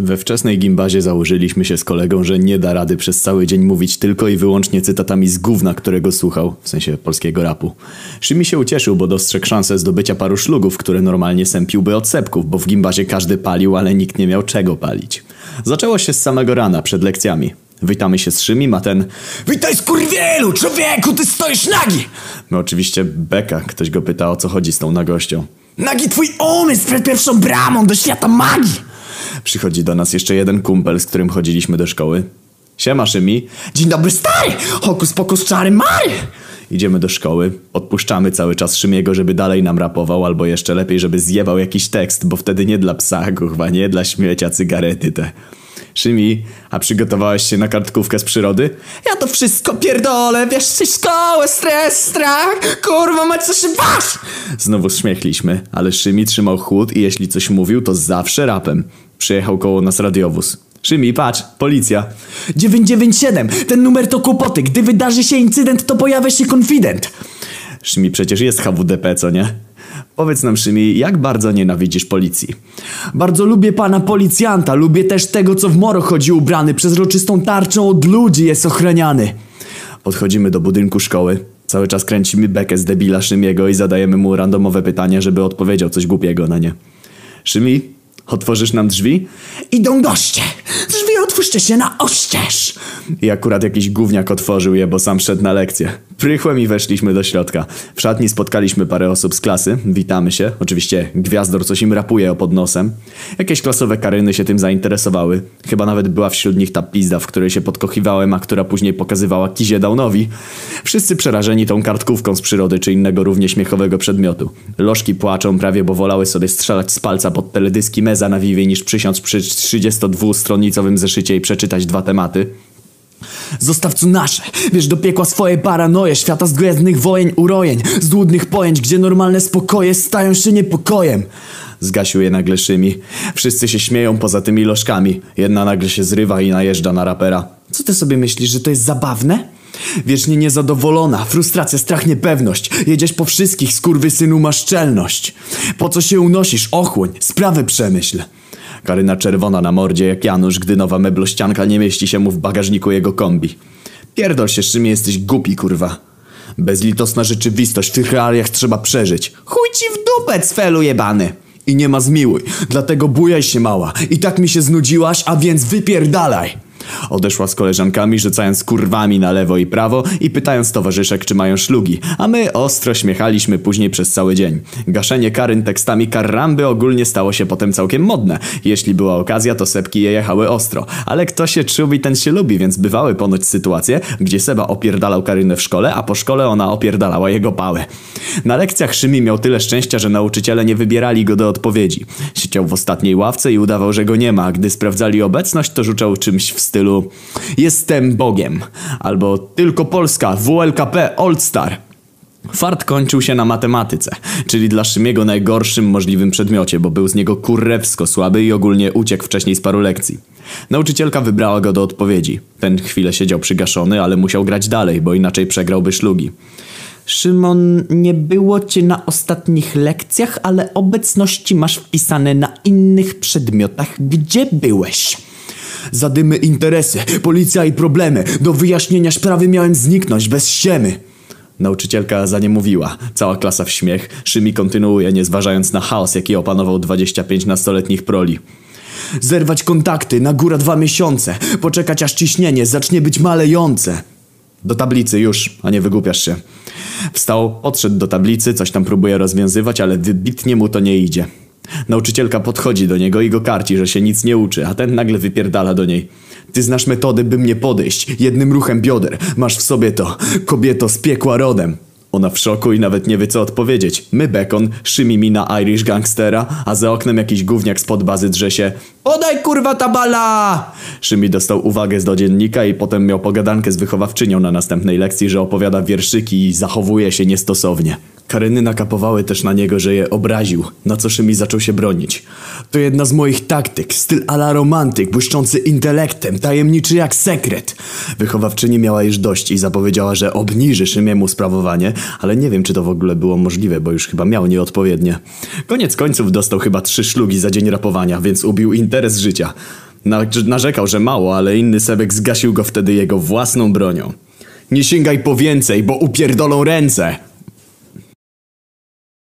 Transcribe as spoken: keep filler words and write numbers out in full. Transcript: We wczesnej gimbazie założyliśmy się z kolegą, że nie da rady przez cały dzień mówić tylko i wyłącznie cytatami z gówna, którego słuchał, w sensie polskiego rapu. Szymi się ucieszył, bo dostrzegł szansę zdobycia paru szlugów, które normalnie sępiłby od sepków, bo w gimbazie każdy palił, ale nikt nie miał czego palić. Zaczęło się z samego rana, przed lekcjami. Witamy się z Szymim, a ten: "Witaj skurwielu, człowieku, ty stoisz nagi!" No oczywiście beka, ktoś go pyta, o co chodzi z tą nagością. Nagi twój umysł przed pierwszą bramą do świata magii! Przychodzi do nas jeszcze jeden kumpel, z którym chodziliśmy do szkoły. Siema, Szymi. Dzień dobry, stary! Hokus pokus czary mary! Idziemy do szkoły, odpuszczamy cały czas Szymiego, żeby dalej nam rapował, albo jeszcze lepiej, żeby zjewał jakiś tekst, bo wtedy nie dla psa, kurwa, nie dla śmiecia cygarety te. Szymi, a przygotowałeś się na kartkówkę z przyrody? Ja to wszystko pierdolę, wiesz, szkołę, stres, strach, kurwa mać, co się wasz! Znowu śmiechliśmy, ale Szymi trzymał chłód i jeśli coś mówił, to zawsze rapem. Przyjechał koło nas radiowóz. Szymi, patrz, policja. dziewięć dziewięć siedem, ten numer to kłopoty, gdy wydarzy się incydent, to pojawia się konfident. Szymi, przecież jest H W D P, co nie? Powiedz nam, Szymi, jak bardzo nienawidzisz policji? Bardzo lubię pana policjanta, lubię też tego, co w moro chodzi ubrany, przezroczystą tarczą od ludzi jest ochroniany. Podchodzimy do budynku szkoły, cały czas kręcimy bekę z debila Szymiego i zadajemy mu randomowe pytania, żeby odpowiedział coś głupiego na nie. Szymi, otworzysz nam drzwi? Idą goście! Drzwi otwórzcie się na oścież! I akurat jakiś gówniak otworzył je, bo sam szedł na lekcję. Prychłem i weszliśmy do środka. W szatni spotkaliśmy parę osób z klasy. Witamy się. Oczywiście Gwiazdor coś im rapuje o pod nosem. Jakieś klasowe karyny się tym zainteresowały. Chyba nawet była wśród nich ta pizda, w której się podkochiwałem, a która później pokazywała Kizie Downowi. Wszyscy przerażeni tą kartkówką z przyrody czy innego równie śmiechowego przedmiotu. Lożki płaczą prawie, bo wolały sobie strzelać z palca pod teledyski Meza na Vivie niż przysiąc przy trzydziestodwustronicowym zeszycie i przeczytać dwa tematy. Zostawcu nasze, wiesz do piekła swoje paranoje, świata z gwiezdnych wojen, urojeń, z złudnych pojęć, gdzie normalne spokoje stają się niepokojem. Zgasił je nagle Szymi. Wszyscy się śmieją poza tymi lożkami. Jedna nagle się zrywa i najeżdża na rapera. Co ty sobie myślisz, że to jest zabawne? Wiecznie niezadowolona, frustracja, strach, niepewność. Jedziesz po wszystkich, skurwysynu, masz czelność. Po co się unosisz? Ochłoń, sprawę przemyśl. Karyna czerwona na mordzie jak Janusz, gdy nowa meblościanka nie mieści się mu w bagażniku jego kombi. Pierdol się, Szymie, jesteś głupi, kurwa. Bezlitosna rzeczywistość, w tych realiach trzeba przeżyć. Chuj ci w dupę, cfelu jebany. I nie ma zmiłuj, dlatego bujaj się, mała. I tak mi się znudziłaś, a więc wypierdalaj. Odeszła z koleżankami, rzucając kurwami na lewo i prawo i pytając towarzyszek, czy mają szlugi, a my ostro śmiechaliśmy później przez cały dzień. Gaszenie karyn tekstami karramby ogólnie stało się potem całkiem modne. Jeśli była okazja, to sepki je jechały ostro, ale kto się czubi, ten się lubi, więc bywały ponoć sytuacje, gdzie Seba opierdalał Karynę w szkole, a po szkole ona opierdalała jego pałę. Na lekcjach Szymi miał tyle szczęścia, że nauczyciele nie wybierali go do odpowiedzi. Siedział w ostatniej ławce i udawał, że go nie ma, a gdy sprawdzali obecność, to rzucał czymś w stylu "Jestem Bogiem" albo "Tylko Polska, W L K P, Old Star". Fart kończył się na matematyce, czyli dla Szymiego najgorszym możliwym przedmiocie, bo był z niego kurewsko słaby i ogólnie uciekł wcześniej z paru lekcji. Nauczycielka wybrała go do odpowiedzi. Ten chwilę siedział przygaszony, ale musiał grać dalej, bo inaczej przegrałby szlugi. Szymon, nie było cię na ostatnich lekcjach, ale obecności masz wpisane na innych przedmiotach. Gdzie byłeś? Zadymy, interesy, policja i problemy. Do wyjaśnienia sprawy miałem zniknąć bez ściemy. Nauczycielka za nie mówiła. Cała klasa w śmiech. Szymi kontynuuje, nie zważając na chaos, jaki opanował dwadzieścia pięć nastoletnich proli. Zerwać kontakty, na górę dwa miesiące. Poczekać, aż ciśnienie zacznie być malejące. Do tablicy już, a nie wygłupiasz się. Wstał, podszedł do tablicy, coś tam próbuje rozwiązywać, ale wybitnie mu to nie idzie. Nauczycielka podchodzi do niego i go karci, że się nic nie uczy, a ten nagle wypierdala do niej. Ty znasz metody, by mnie podejść. Jednym ruchem bioder. Masz w sobie to. Kobieto z piekła rodem. Ona w szoku i nawet nie wie, co odpowiedzieć. My bekon, Szymi mina Irish gangstera, a za oknem jakiś gówniak spod bazy drze się. Podaj kurwa tabala! Szymi dostał uwagę z do dziennika i potem miał pogadankę z wychowawczynią na następnej lekcji, że opowiada wierszyki i zachowuje się niestosownie. Karyny nakapowały też na niego, że je obraził, na co Szymi zaczął się bronić. To jedna z moich taktyk, styl a la romantyk, błyszczący intelektem, tajemniczy jak sekret. Wychowawczyni miała już dość i zapowiedziała, że obniży Szymiemu sprawowanie, ale nie wiem, czy to w ogóle było możliwe, bo już chyba miał nieodpowiednie. Koniec końców dostał chyba trzy szlugi za dzień rapowania, więc ubił interes życia. Narzekał, że mało, ale inny Sebek zgasił go wtedy jego własną bronią. Nie sięgaj po więcej, bo upierdolą ręce!